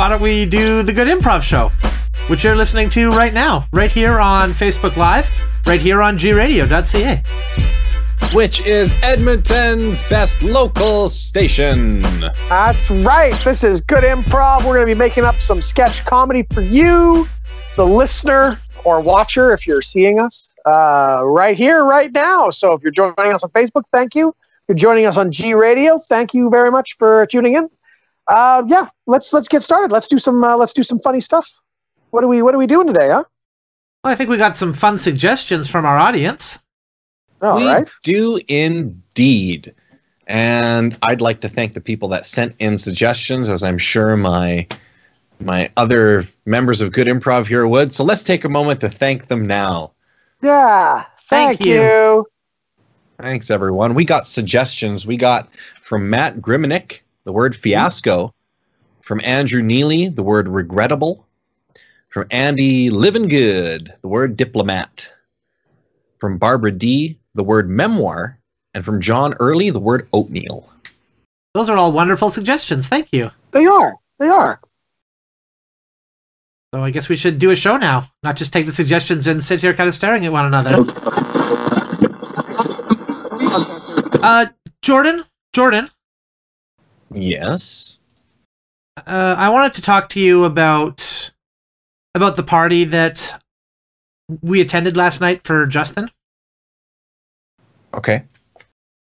why don't we do the Good Improv Show, which you're listening to right now, right here on Facebook Live, right here on G-Radio.ca. Which is Edmonton's best local station. That's right. This is Good Improv. We're going to be making up some sketch comedy for you, the listener or watcher, if you're seeing us right here, right now. So if you're joining us on Facebook, thank you. If you're joining us on G Radio, thank you very much for tuning in. Yeah, let's get started. Let's do some funny stuff. What are we doing today, huh? Well, I think we got some fun suggestions from our audience. We do indeed. And I'd like to thank the people that sent in suggestions, as I'm sure my other members of Good Improv here would. So let's take a moment to thank them now. Yeah. Thank you. Thanks, everyone. We got suggestions. We got from Matt Griminick, the word fiasco. From Andrew Neely, the word regrettable. From Andy Livingood, the word diplomat. From Barbara D, the word memoir, and from John Early, the word oatmeal. Those are all wonderful suggestions. Thank you. They are. So I guess we should do a show now, not just take the suggestions and sit here kind of staring at one another. Jordan? Yes? I wanted to talk to you about the party that we attended last night for Justin. Okay.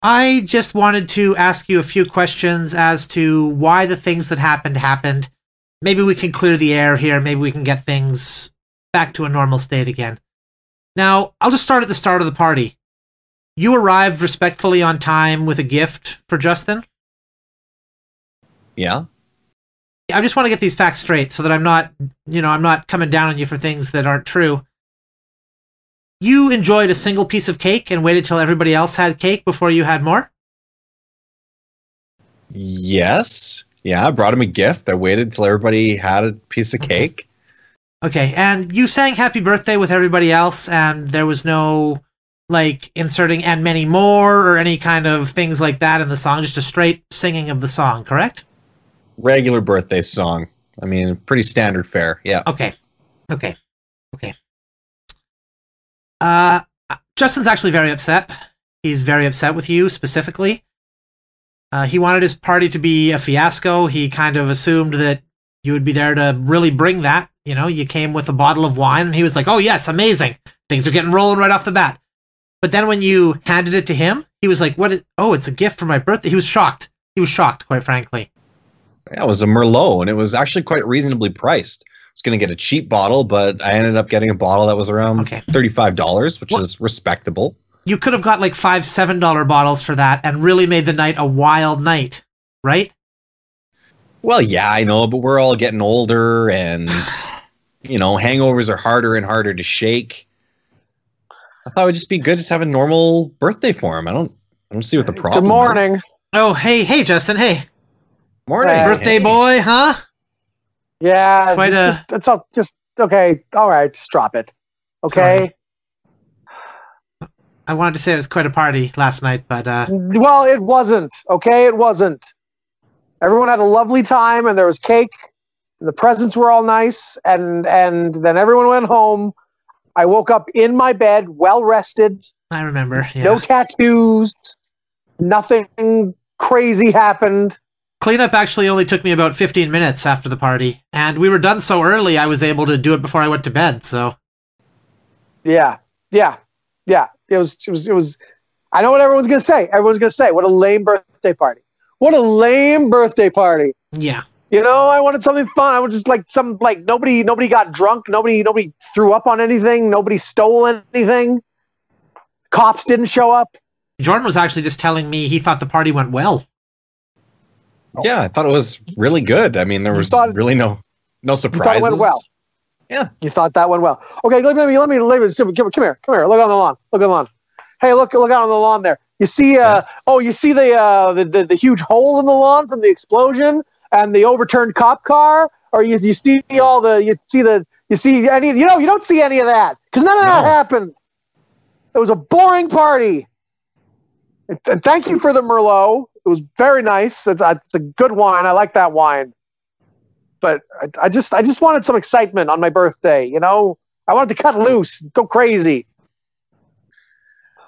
I just wanted to ask you a few questions as to why the things that happened. Maybe we can clear the air here. Maybe we can get things back to a normal state again. Now, I'll just start at the start of the party. You arrived respectfully on time with a gift for Justin? Yeah. I just want to get these facts straight so that I'm not coming down on you for things that aren't true. You enjoyed a single piece of cake and waited till everybody else had cake before you had more? Yes. Yeah, I brought him a gift. I waited till everybody had a piece of cake. Okay, and you sang happy birthday with everybody else, and there was no, inserting and many more or any kind of things like that in the song, just a straight singing of the song, correct? Regular birthday song. I mean, pretty standard fare, yeah. Okay. Justin's actually very upset. He's very upset with you specifically. He wanted his party to be a fiasco. He kind of assumed that you would be there to really bring that. You know, you came with a bottle of wine and he was like, oh yes, amazing. Things are getting rolling right off the bat. But then when you handed it to him, he was like, oh, it's a gift for my birthday. He was shocked. Quite frankly. Yeah, it was a Merlot and it was actually quite reasonably priced. It's going to get a cheap bottle, but I ended up getting a bottle that was around $35, which is respectable. You could have got $5, $7 bottles for that and really made the night a wild night, right? Well, yeah, I know, but we're all getting older and, hangovers are harder and harder to shake. I thought it would just be good just have a normal birthday for him. I don't see what the problem is. Good morning. Is. Oh, hey, Justin, hey. Morning. Hey. Birthday boy, huh? Yeah, okay. All right, just drop it. Okay. Sorry. I wanted to say it was quite a party last night, but well, it wasn't. Okay, it wasn't. Everyone had a lovely time, and there was cake, and the presents were all nice, and then everyone went home. I woke up in my bed, well rested. I remember. Yeah. No tattoos. Nothing crazy happened. Cleanup actually only took me about 15 minutes after the party, and we were done so early I was able to do it before I went to bed, so. Yeah. It was. I know what everyone's going to say. What a lame birthday party. Yeah. I wanted something fun. I was just nobody got drunk. Nobody threw up on anything. Nobody stole anything. Cops didn't show up. Jordan was actually just telling me he thought the party went well. Yeah, I thought it was really good. I mean, there was really no surprises. You thought it went well. Yeah. You thought that went well. Okay, let me come here. Look on the lawn. Hey, look out on the lawn there. You see you see the huge hole in the lawn from the explosion and the overturned cop car? Or you don't see any of that because none of that happened. It was a boring party. And thank you for the Merlot. It was very nice. It's a good wine. I like that wine. but I just wanted some excitement on my birthday, you know? I wanted to cut loose, go crazy.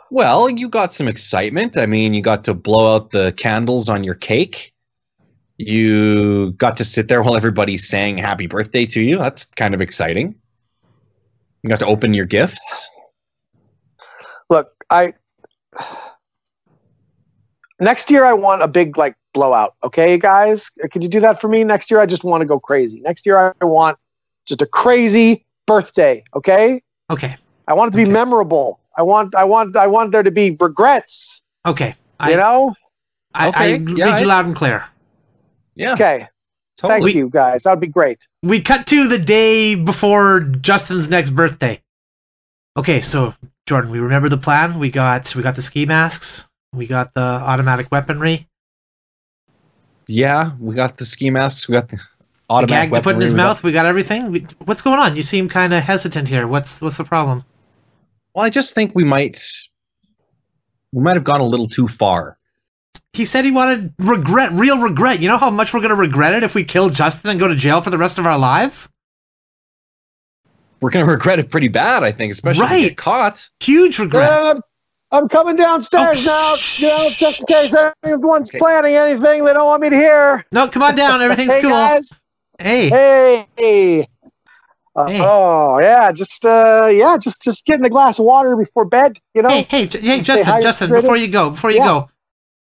Well, you got some excitement. I mean, you got to blow out the candles on your cake. You got to sit there while everybody's saying happy birthday to you. That's kind of exciting. You got to open your gifts. Look, next year I want a big, like, blowout. Okay, guys? Could you do that for me? Next year I just want to go crazy. Next year I want just a crazy birthday, okay? Okay. I want it to be memorable. I want there to be regrets. Okay. I read you loud and clear. Yeah. Okay. Totally. Thank you, guys. That would be great. We cut to the day before Justin's next birthday. Okay, so Jordan, we remember the plan. We got the ski masks. We got the automatic weaponry. Yeah, we got the ski masks. We got the automatic weaponry. The gag to put in his mouth. We got everything. What's going on? You seem kind of hesitant here. What's the problem? Well, I just think we might have gone a little too far. He said he wanted real regret. You know how much we're going to regret it if we kill Justin and go to jail for the rest of our lives? We're going to regret it pretty bad, I think, especially if we get caught. Huge regret. I'm coming downstairs now. You know, just in case anyone's planning anything they don't want me to hear. No, come on down. Everything's cool. Guys. Hey. Hey. Oh yeah, just getting a glass of water before bed, you know. Hey, Justin, before you go,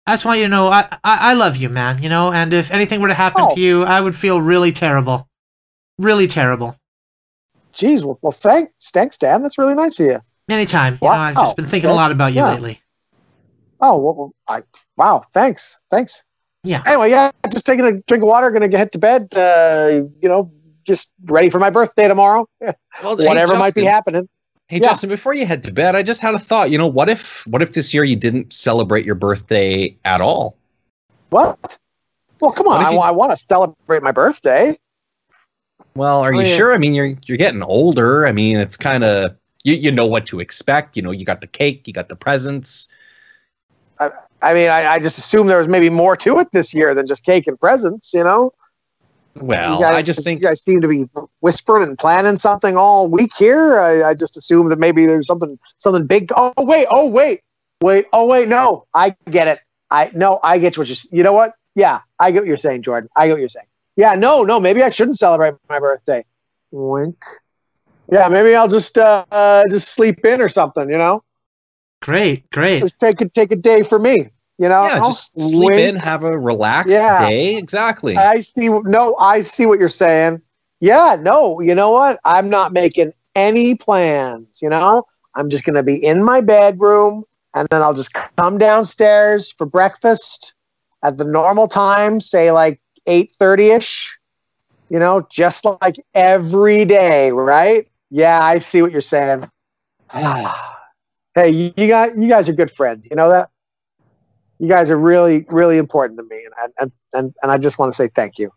I just want you to know I love you, man. You know, and if anything were to happen to you, I would feel really terrible. Jeez, well, thanks, Dan. That's really nice of you. Anytime. You know, I've just been thinking a lot about you lately. Oh well, thanks. Yeah. Anyway, just taking a drink of water, gonna head to bed. You know. Just ready for my birthday tomorrow. Well, whatever might be happening. Hey, Justin, before you head to bed, I just had a thought. You know, what if this year you didn't celebrate your birthday at all? What? Well, come on. I want to celebrate my birthday. Well, are you sure? I mean, you're getting older. I mean, it's kind of you know what to expect. You know, you got the cake, you got the presents. I just assumed there was maybe more to it this year than just cake and presents. You know. Well, I just think you guys seem to be whispering and planning something all week here. I just assume that maybe there's something big. Oh wait! No, I get it. I get what you're. You know what? Yeah, I get what you're saying, Jordan. I get what you're saying. Yeah, no, maybe I shouldn't celebrate my birthday. Wink. Yeah, maybe I'll just sleep in or something. You know. Great. Just take a day for me. You know, yeah, just sleep in, have a relaxed day. Exactly. I see what you're saying. Yeah, no, you know what? I'm not making any plans, you know? I'm just going to be in my bedroom, and then I'll just come downstairs for breakfast at the normal time, say like 8:30-ish, you know, just like every day, right? Yeah, I see what you're saying. Hey, you guys are good friends, you know that? You guys are really, really important to me, and I just want to say thank you.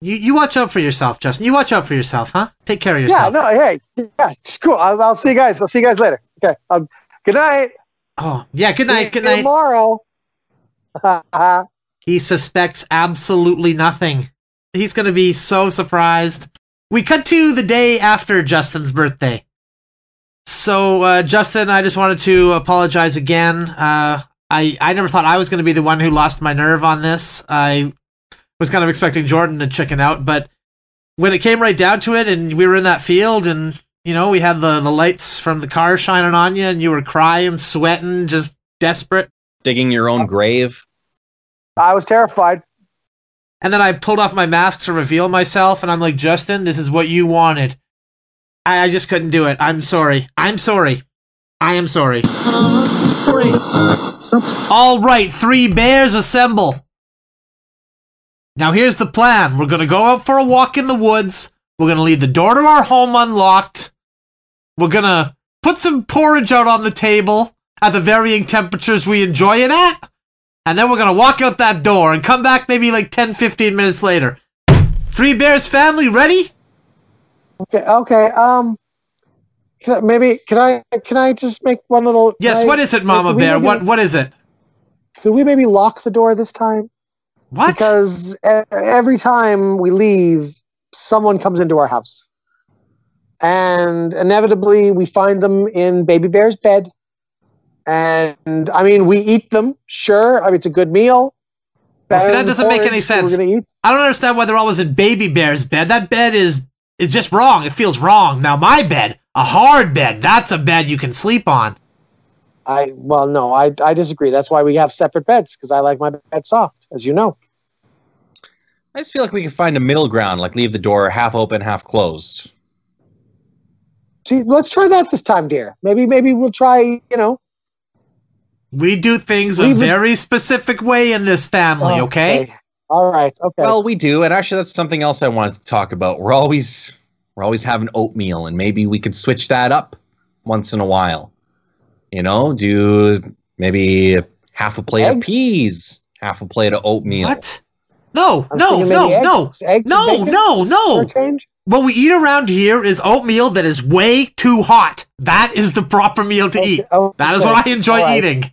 You watch out for yourself, Justin. You watch out for yourself, huh? Take care of yourself. It's cool. I'll see you guys. I'll see you guys later. Okay. Good night. Oh yeah. Good night. Good night. Tomorrow. He suspects absolutely nothing. He's going to be so surprised. We cut to the day after Justin's birthday. So, Justin, I just wanted to apologize again. I never thought I was going to be the one who lost my nerve on this. I was kind of expecting Jordan to chicken out, but when it came right down to it and we were in that field and, you know, we had the lights from the car shining on you and you were crying, sweating, just desperate. Digging your own grave. I was terrified. And then I pulled off my mask to reveal myself and I'm like, Justin, this is what you wanted. I just couldn't do it. I'm sorry. I am sorry. All right, three bears assemble. Now here's the plan. We're going to go out for a walk in the woods. We're going to leave the door to our home unlocked. We're going to put some porridge out on the table at the varying temperatures we enjoy it at. And then we're going to walk out that door and come back maybe like 10, 15 minutes later. Three bears family, ready? Okay. Can I just make one little? Yes. What is it, Mama Bear? What is it? Could we maybe lock the door this time? What? Because every time we leave, someone comes into our house. And inevitably, we find them in Baby Bear's bed. And, I mean, we eat them, sure. I mean, it's a good meal. Well, see, that doesn't make any sense. I don't understand why they're always in Baby Bear's bed. That bed is just wrong. It feels wrong. Now, my bed, a hard bed, that's a bed you can sleep on. I disagree. That's why we have separate beds, because I like my bed soft, as you know. I just feel like we can find a middle ground, like leave the door half open, half closed. See, let's try that this time, dear. Maybe we'll try, you know. We do things a very specific way in this family, okay? All right, okay. Well, we do, and actually that's something else I wanted to talk about. We're always having oatmeal, and maybe we could switch that up once in a while. You know, do maybe half a plate of peas, half a plate of oatmeal. What? No. What we eat around here is oatmeal that is way too hot. That is the proper meal to eat. Okay. That is what I enjoy eating.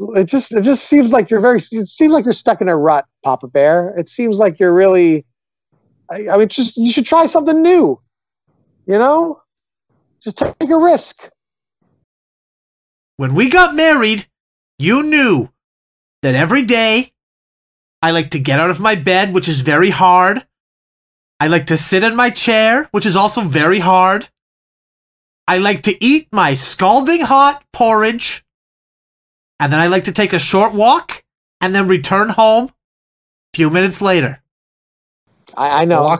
It just seems like you're stuck in a rut, Papa Bear. It seems like you're really, you should try something new. You know? Just take a risk. When we got married, you knew that every day I like to get out of my bed, which is very hard. I like to sit in my chair, which is also very hard. I like to eat my scalding hot porridge. And then I like to take a short walk and then return home a few minutes later. I know.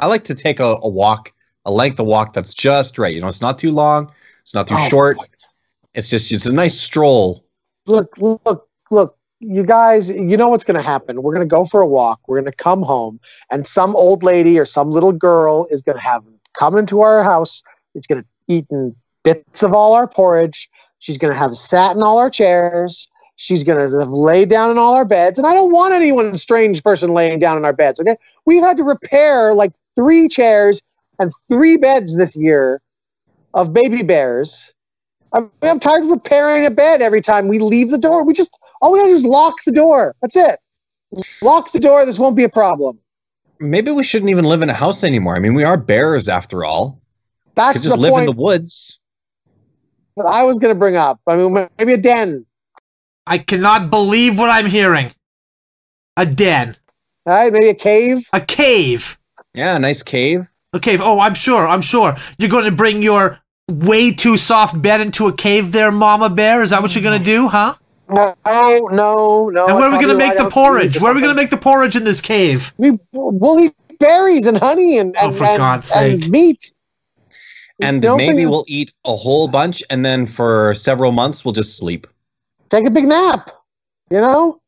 I like to take a walk, a length of walk that's just right. You know, it's not too long. It's not too short. It's a nice stroll. Look, you guys, you know what's going to happen. We're going to go for a walk. We're going to come home, and some old lady or some little girl is going to have come into our house. It's going to eat bits of all our porridge. She's going to have sat in all our chairs. She's going to have laid down in all our beds. And I don't want anyone, strange person, laying down in our beds, okay? We've had to repair like 3 chairs and 3 beds this year of Baby Bears. I'm tired of repairing a bed every time we leave the door. All we gotta do is lock the door. That's it. Lock the door. This won't be a problem. Maybe we shouldn't even live in a house anymore. I mean, we are bears after all. That's the point. Could just live in the woods. That I was gonna bring up. I mean, maybe a den. I cannot believe what I'm hearing. A den. All right, maybe a cave. A cave. Yeah, a nice cave. A cave. Oh, I'm sure. You're going to bring your way too soft bed into a cave there, Mama Bear? Is that what you're going to do, huh? No. And where are we going to make the porridge? Where are we going to make the porridge in this cave? We'll eat berries and honey and meat. And maybe we'll eat a whole bunch, and then for several months we'll just sleep. Take a big nap, you know?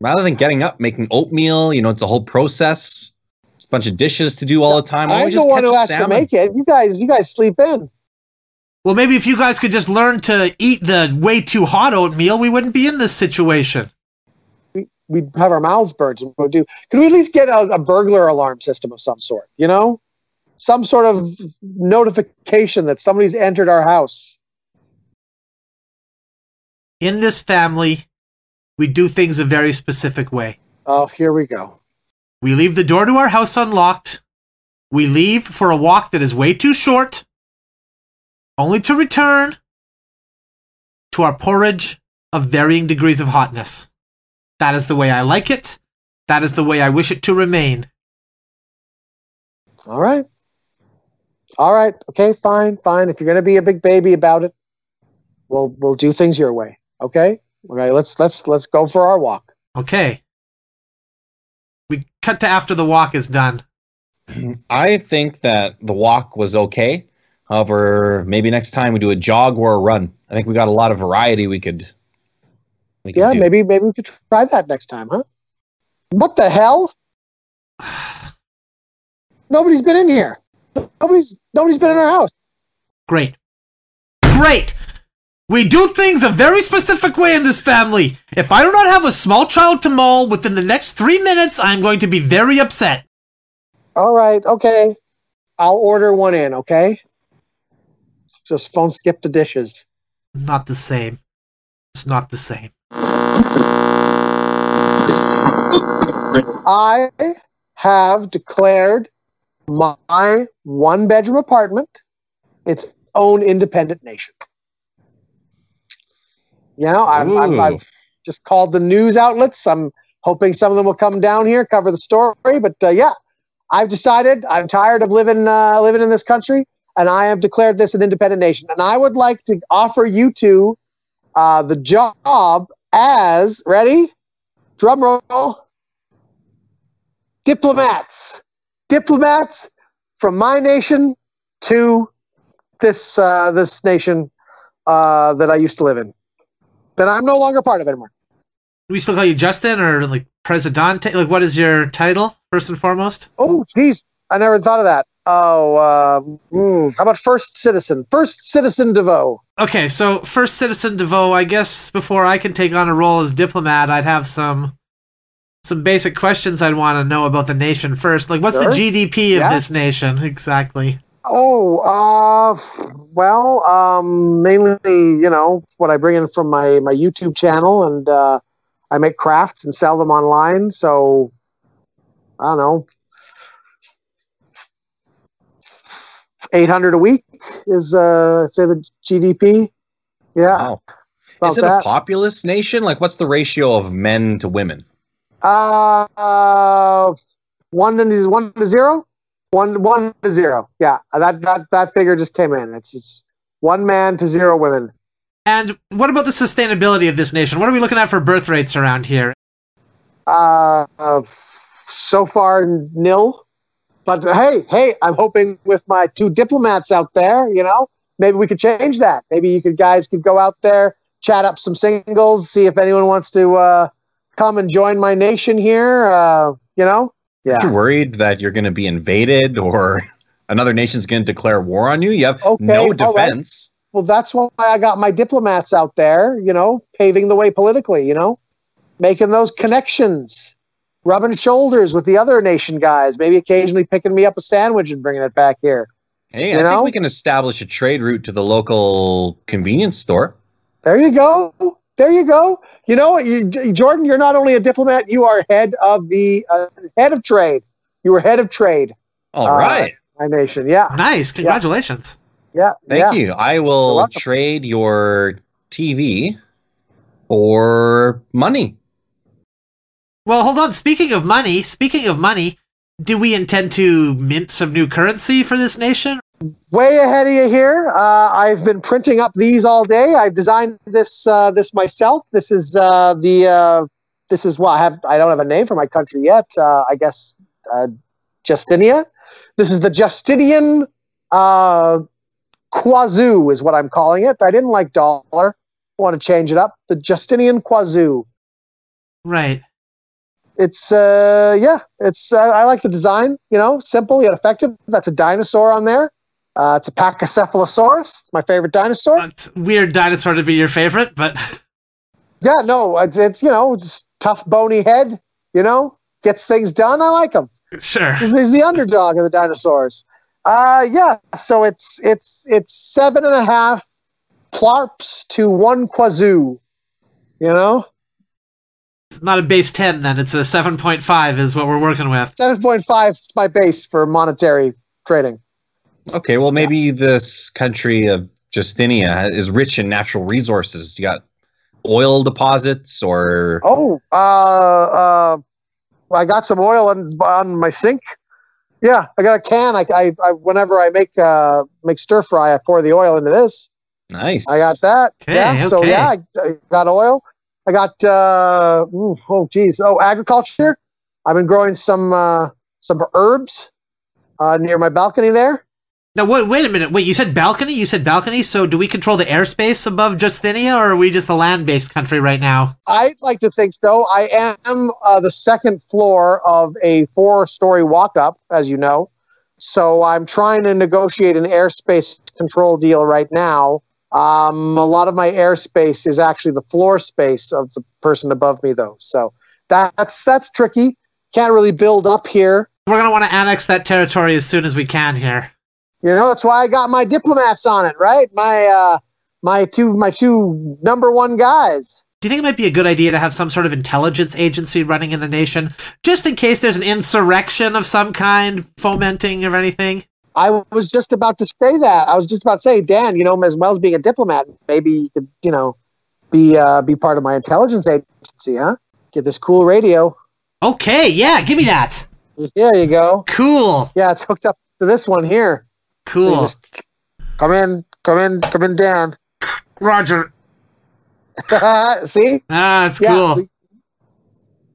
Rather than getting up, making oatmeal, you know, it's a whole process. It's a bunch of dishes to do all the time. I don't want to have to make it. You guys sleep in. Well, maybe if you guys could just learn to eat the way too hot oatmeal, we wouldn't be in this situation. We'd have our mouths burnt. Could we at least get a burglar alarm system of some sort, you know? Some sort of notification that somebody's entered our house. In this family, we do things a very specific way. Oh, here we go. We leave the door to our house unlocked. We leave for a walk that is way too short, only to return to our porridge of varying degrees of hotness. That is the way I like it. That is the way I wish it to remain. All right. Okay, fine. If you're going to be a big baby about it, we'll do things your way, okay? All right, let's go for our walk. Okay. We cut to after the walk is done. I think that the walk was okay. However, maybe next time we do a jog or a run. I think we got a lot of variety we could do. Maybe we could try that next time, huh? What the hell? Nobody's been in here. Nobody's been in our house. Great! We do things a very specific way in this family. If I do not have a small child to maul within the next 3 minutes, I'm going to be very upset. All right, okay. I'll order one in, okay? Just phone skip the dishes. Not the same. It's not the same. I have declared my one-bedroom apartment its own independent nation. You know, I've just called the news outlets. I'm hoping some of them will come down here, cover the story. But yeah, I've decided I'm tired of living in this country, and I have declared this an independent nation. And I would like to offer you two the job as, ready? Drum roll. Diplomats. Diplomats from my nation to this this nation that I used to live in, that I'm no longer part of anymore. Do we still call you Justin or like Presidente? Like, what is your title first and foremost? Oh, geez, I never thought of that. Oh, how about First Citizen? First Citizen DeVoe. Okay, so First Citizen DeVoe. I guess before I can take on a role as diplomat, I'd have some basic questions I'd want to know about the nation first. Like, what's the GDP of this nation exactly? Oh, well, mainly, you know, what I bring in from my YouTube channel, and I make crafts and sell them online. So, I don't know, 800 a week is, say, the GDP. Yeah. Wow. Is it a populous nation? Like, what's the ratio of men to women? 1 to 0. 1 to 0. Yeah, that figure just came in. It's 1 man to 0 women. And what about the sustainability of this nation? What are we looking at for birth rates around here? So far, nil. But hey, I'm hoping with my two diplomats out there, you know, maybe we could change that. Maybe you guys could go out there, chat up some singles, see if anyone wants to come and join my nation here, you know? Yeah. You're worried that you're going to be invaded or another nation's going to declare war on you. You have no defense. Right. Well, that's why I got my diplomats out there, you know, paving the way politically, you know, making those connections, rubbing shoulders with the other nation guys, maybe occasionally picking me up a sandwich and bringing it back here. Hey, I think we can establish a trade route to the local convenience store. There you go. There you go. You know, Jordan, you're not only a diplomat, you are head of trade. You were head of trade. All right. My nation. Yeah. Nice. Congratulations. Yeah. Thank you. I will trade your TV for money. Well, hold on. Speaking of money, do we intend to mint some new currency for this nation? Way ahead of you here. I've been printing up these all day. I've designed this myself. This is this is what I have. I don't have a name for my country yet. I guess Justinia. This is the Justinian Quazoo is what I'm calling it. I didn't like dollar. I want to change it up. The Justinian Quazoo. Right. It's I like the design. You know, simple yet effective. That's a dinosaur on there. It's a pachycephalosaurus. It's my favorite dinosaur. It's a weird dinosaur to be your favorite, but... Yeah, no, it's you know, just tough, bony head, you know, gets things done. I like him. Sure. He's the underdog of the dinosaurs. So it's 7.5 plarps to 1 quazoo, you know? It's not a base 10, then. It's a 7.5 is what we're working with. 7.5 is my base for monetary trading. Okay, well, maybe this country of Justinia is rich in natural resources. You got oil deposits or... Oh, I got some oil on my sink. Yeah, I got a can. I whenever I make stir fry, I pour the oil into this. Nice. I got that. Okay, So, I got oil. I got, agriculture. I've been growing some herbs near my balcony there. Now, wait a minute. Wait, you said balcony? So do we control the airspace above Justinia, or are we just a land-based country right now? I'd like to think so. I am the second floor of a 4-story walk-up, as you know. So I'm trying to negotiate an airspace control deal right now. A lot of my airspace is actually the floor space of the person above me, though. So that's tricky. Can't really build up here. We're going to want to annex that territory as soon as we can here. You know, that's why I got my diplomats on it, right? My two number one guys. do you think it might be a good idea to have some sort of intelligence agency running in the nation, just in case there's an insurrection of some kind fomenting or anything? I was just about to say that. I was just about to say, Dan, you know, as well as being a diplomat, maybe you could, you know, be part of my intelligence agency, huh? Get this cool radio. Okay, yeah, give me that. There you go. Cool. Yeah, it's hooked up to this one here. Cool. So just come in, Dan. Roger. See? Ah, that's cool.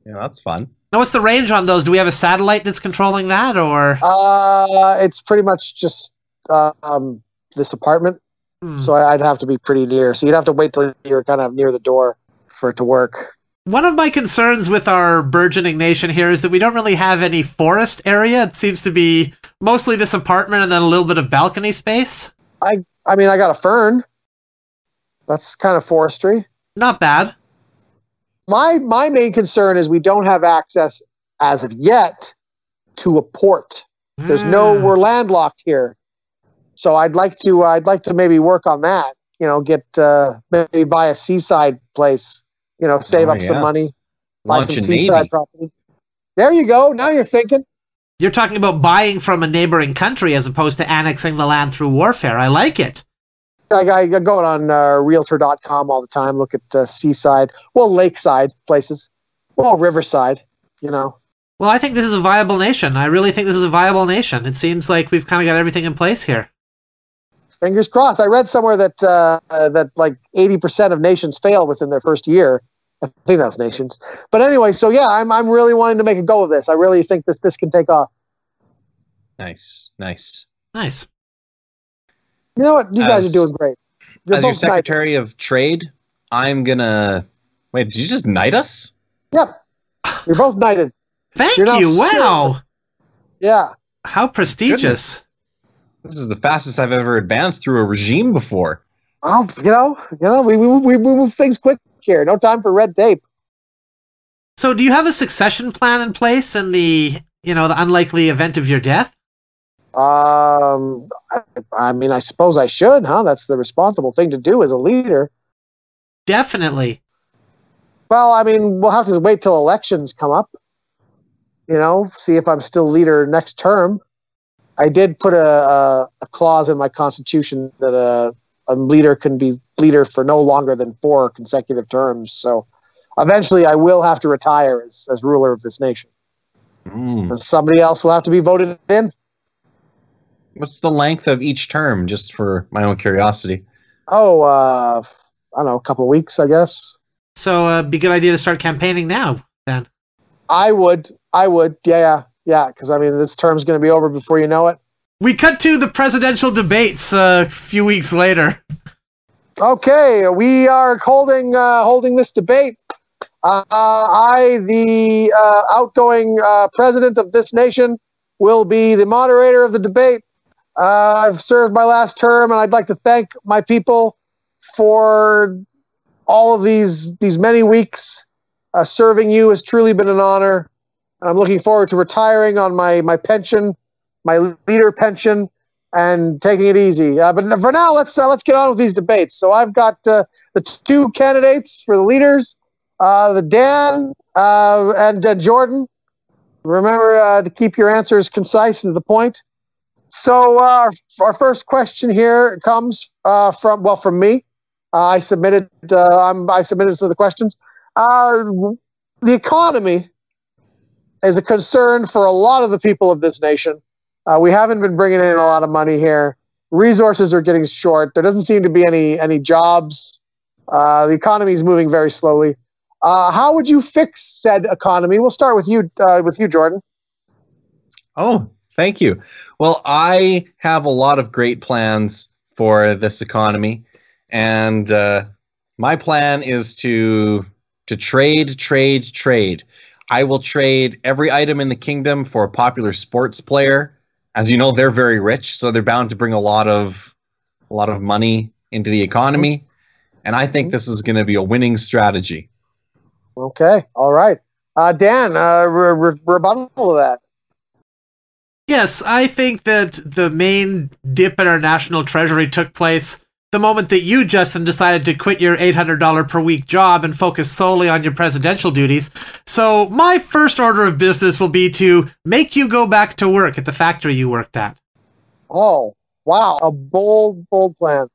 Yeah, that's fun. Now, what's the range on those? Do we have a satellite that's controlling that, or? It's pretty much just this apartment, so I'd have to be pretty near. So you'd have to wait till you're kind of near the door for it to work. One of my concerns with our burgeoning nation here is that we don't really have any forest area. It seems to be mostly this apartment and then a little bit of balcony space. I mean, I got a fern. That's kind of forestry. Not bad. My main concern is we don't have access, as of yet, to a port. There's we're landlocked here. So I'd like to maybe work on that, you know, get, maybe buy a seaside place, you know, save up some money, buy some seaside property. There you go. Now you're thinking. You're talking about buying from a neighboring country as opposed to annexing the land through warfare. I like it. I go on Realtor.com all the time, look at seaside, lakeside places, riverside, you know. Well, I think this is a viable nation. I really think this is a viable nation. It seems like we've kind of got everything in place here. Fingers crossed. I read somewhere that that 80% of nations fail within their first year. I think that was nations. But anyway, so yeah, I'm really wanting to make a go of this. I really think this can take off. Nice. You know what? You guys are doing great. As your Secretary of Trade, I'm going to... Wait, did you just knight us? Yep. You're both knighted. Thank you. Wow. Sure. Yeah. How prestigious. Goodness. This is the fastest I've ever advanced through a regime before. Oh, you know, we move things quick here. No time for red tape. So do you have a succession plan in place in the, you know, the unlikely event of your death? I mean, I suppose I should, huh? That's the responsible thing to do as a leader. Definitely. Well, I mean, we'll have to wait till elections come up. You know, see if I'm still leader next term. I did put a clause in my constitution that a leader can be leader for no longer than 4 consecutive terms. So eventually I will have to retire as ruler of this nation. And somebody else will have to be voted in. What's the length of each term, just for my own curiosity? Oh, I don't know, a couple of weeks, I guess. So it'd be a good idea to start campaigning now, then. I would, yeah, because, I mean, this term's going to be over before you know it. We cut to the presidential debates a few weeks later. Okay, we are holding this debate. I, the outgoing president of this nation, will be the moderator of the debate. I've served my last term, and I'd like to thank my people for all of these many weeks. Serving you has truly been an honor. And I'm looking forward to retiring on my pension, my leader pension, and taking it easy. But for now, let's get on with these debates. So I've got the 2 candidates for the leaders, the Dan and Jordan. Remember to keep your answers concise and to the point. So our first question here comes from me. I submitted some of the questions. The economy is a concern for a lot of the people of this nation. We haven't been bringing in a lot of money here. Resources are getting short. There doesn't seem to be any jobs. The economy is moving very slowly. How would you fix said economy? We'll start with you, Jordan. Oh, thank you. Well, I have a lot of great plans for this economy, and my plan is to trade. I will trade every item in the kingdom for a popular sports player. As you know, they're very rich, so they're bound to bring a lot of money into the economy, and I think this is going to be a winning strategy. Okay. All right. Dan, rebuttal to that. Yes, I think that the main dip in our national treasury took place The moment that you, Justin, decided to quit your $800 per week job and focus solely on your presidential duties. So my first order of business will be to make you go back to work at the factory you worked at. Oh, wow. A bold, bold plan.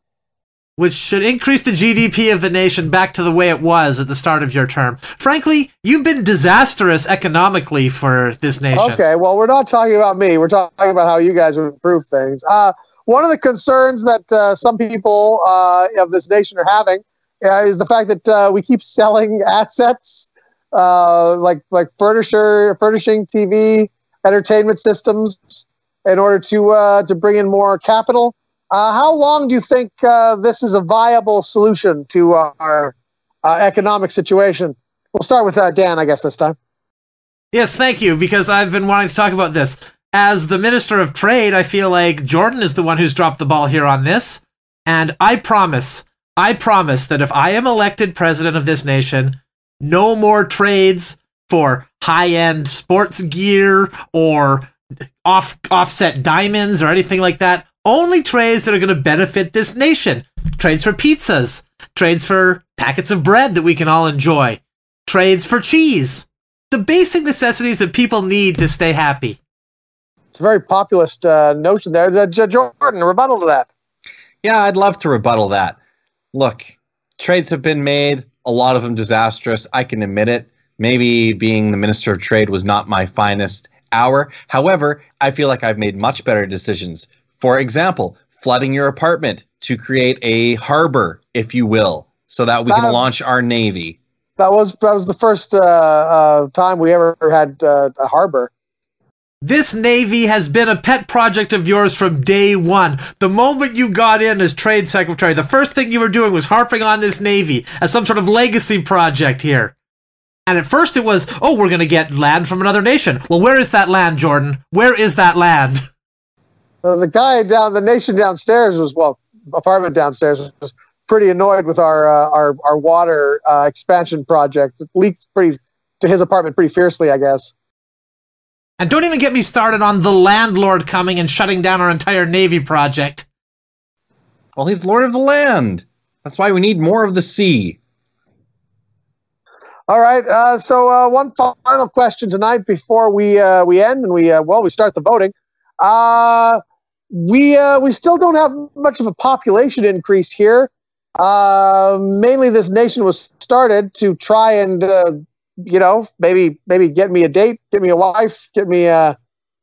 Which should increase the GDP of the nation back to the way it was at the start of your term. Frankly, you've been disastrous economically for this nation. Okay, well, we're not talking about me. We're talking about how you guys would improve things. One of the concerns that some people of this nation are having is the fact that we keep selling assets like furnishing, TV, entertainment systems, in order to bring in more capital. How long do you think this is a viable solution to our economic situation? We'll start with Dan, I guess, this time. Yes, thank you, because I've been wanting to talk about this. As the Minister of Trade, I feel like Jordan is the one who's dropped the ball here on this. And I promise that if I am elected president of this nation, no more trades for high-end sports gear or offset diamonds or anything like that. Only trades that are going to benefit this nation. Trades for pizzas. Trades for packets of bread that we can all enjoy. Trades for cheese. The basic necessities that people need to stay happy. It's a very populist notion there. Jordan, rebuttal to that. Yeah, I'd love to rebuttal that. Look, trades have been made, a lot of them disastrous. I can admit it. Maybe being the Minister of Trade was not my finest hour. However, I feel like I've made much better decisions. For example, flooding your apartment to create a harbor, if you will, so that we can launch our Navy. That was the first time we ever had a harbor. This Navy has been a pet project of yours from day one. The moment you got in as Trade Secretary, the first thing you were doing was harping on this Navy as some sort of legacy project here. And at first it was, oh, we're going to get land from another nation. Well, where is that land, Jordan? Where is that land? Well, the guy down, the nation downstairs was, well, apartment downstairs was pretty annoyed with our water expansion project. It leaked to his apartment pretty fiercely, I guess. And don't even get me started on the landlord coming and shutting down our entire Navy project. Well, he's Lord of the Land. That's why we need more of the sea. All right. So one final question tonight before we end and we start the voting. We still don't have much of a population increase here. Mainly, this nation was started to try and. Maybe get me a date, get me a wife, get me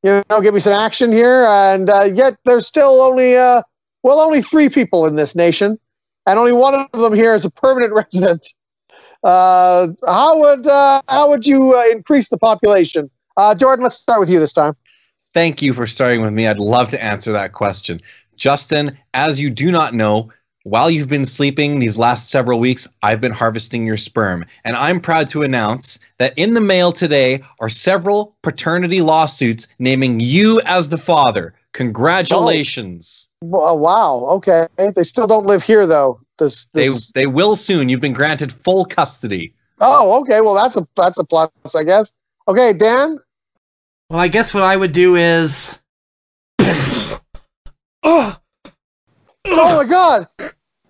some action here. And yet there's still only three people in this nation, and only one of them here is a permanent resident. How would you increase the population? Jordan, let's start with you this time. Thank you for starting with me. I'd love to answer that question. Justin, as you do not know, while you've been sleeping these last several weeks, I've been harvesting your sperm, and I'm proud to announce that in the mail today are several paternity lawsuits naming you as the father. Congratulations. Oh, wow. Okay. They still don't live here, though. They will soon. You've been granted full custody. Oh, okay. Well, that's a plus, I guess. Okay, Dan? Well, I guess what I would do is... Oh my God!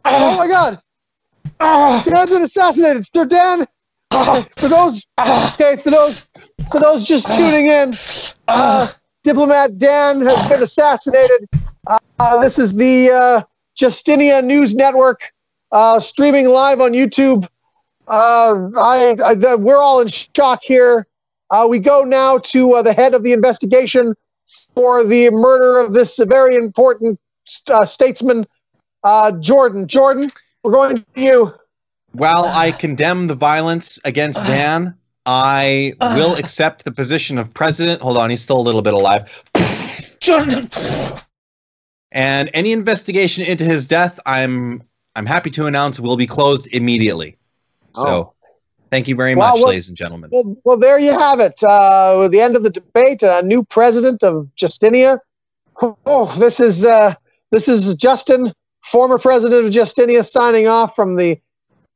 Oh my God! Dan's been assassinated. Dan, for those just tuning in, diplomat Dan has been assassinated. This is the Justinia News Network streaming live on YouTube. We're all in shock here. We go now to the head of the investigation for the murder of this very important statesman, Jordan, we're going to you. While I condemn the violence against Dan, I will accept the position of president. Hold on, he's still a little bit alive. Jordan. And any investigation into his death, I'm happy to announce, will be closed immediately. Oh. So, thank you very much, ladies and gentlemen. Well, there you have it. At the end of the debate, a new president of Justinia. Oh, this is Justin, former president of Justinia, signing off from the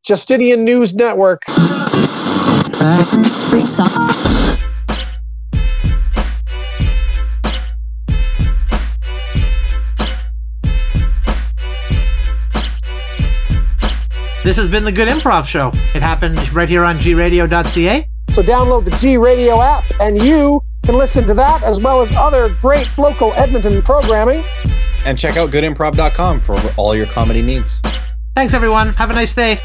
Justinian News Network. Free socks. This has been the Good Improv Show. It happens right here on G-Radio.ca. So download the G-Radio app, and you can listen to that as well as other great local Edmonton programming. And check out goodimprov.com for all your comedy needs. Thanks, everyone. Have a nice day.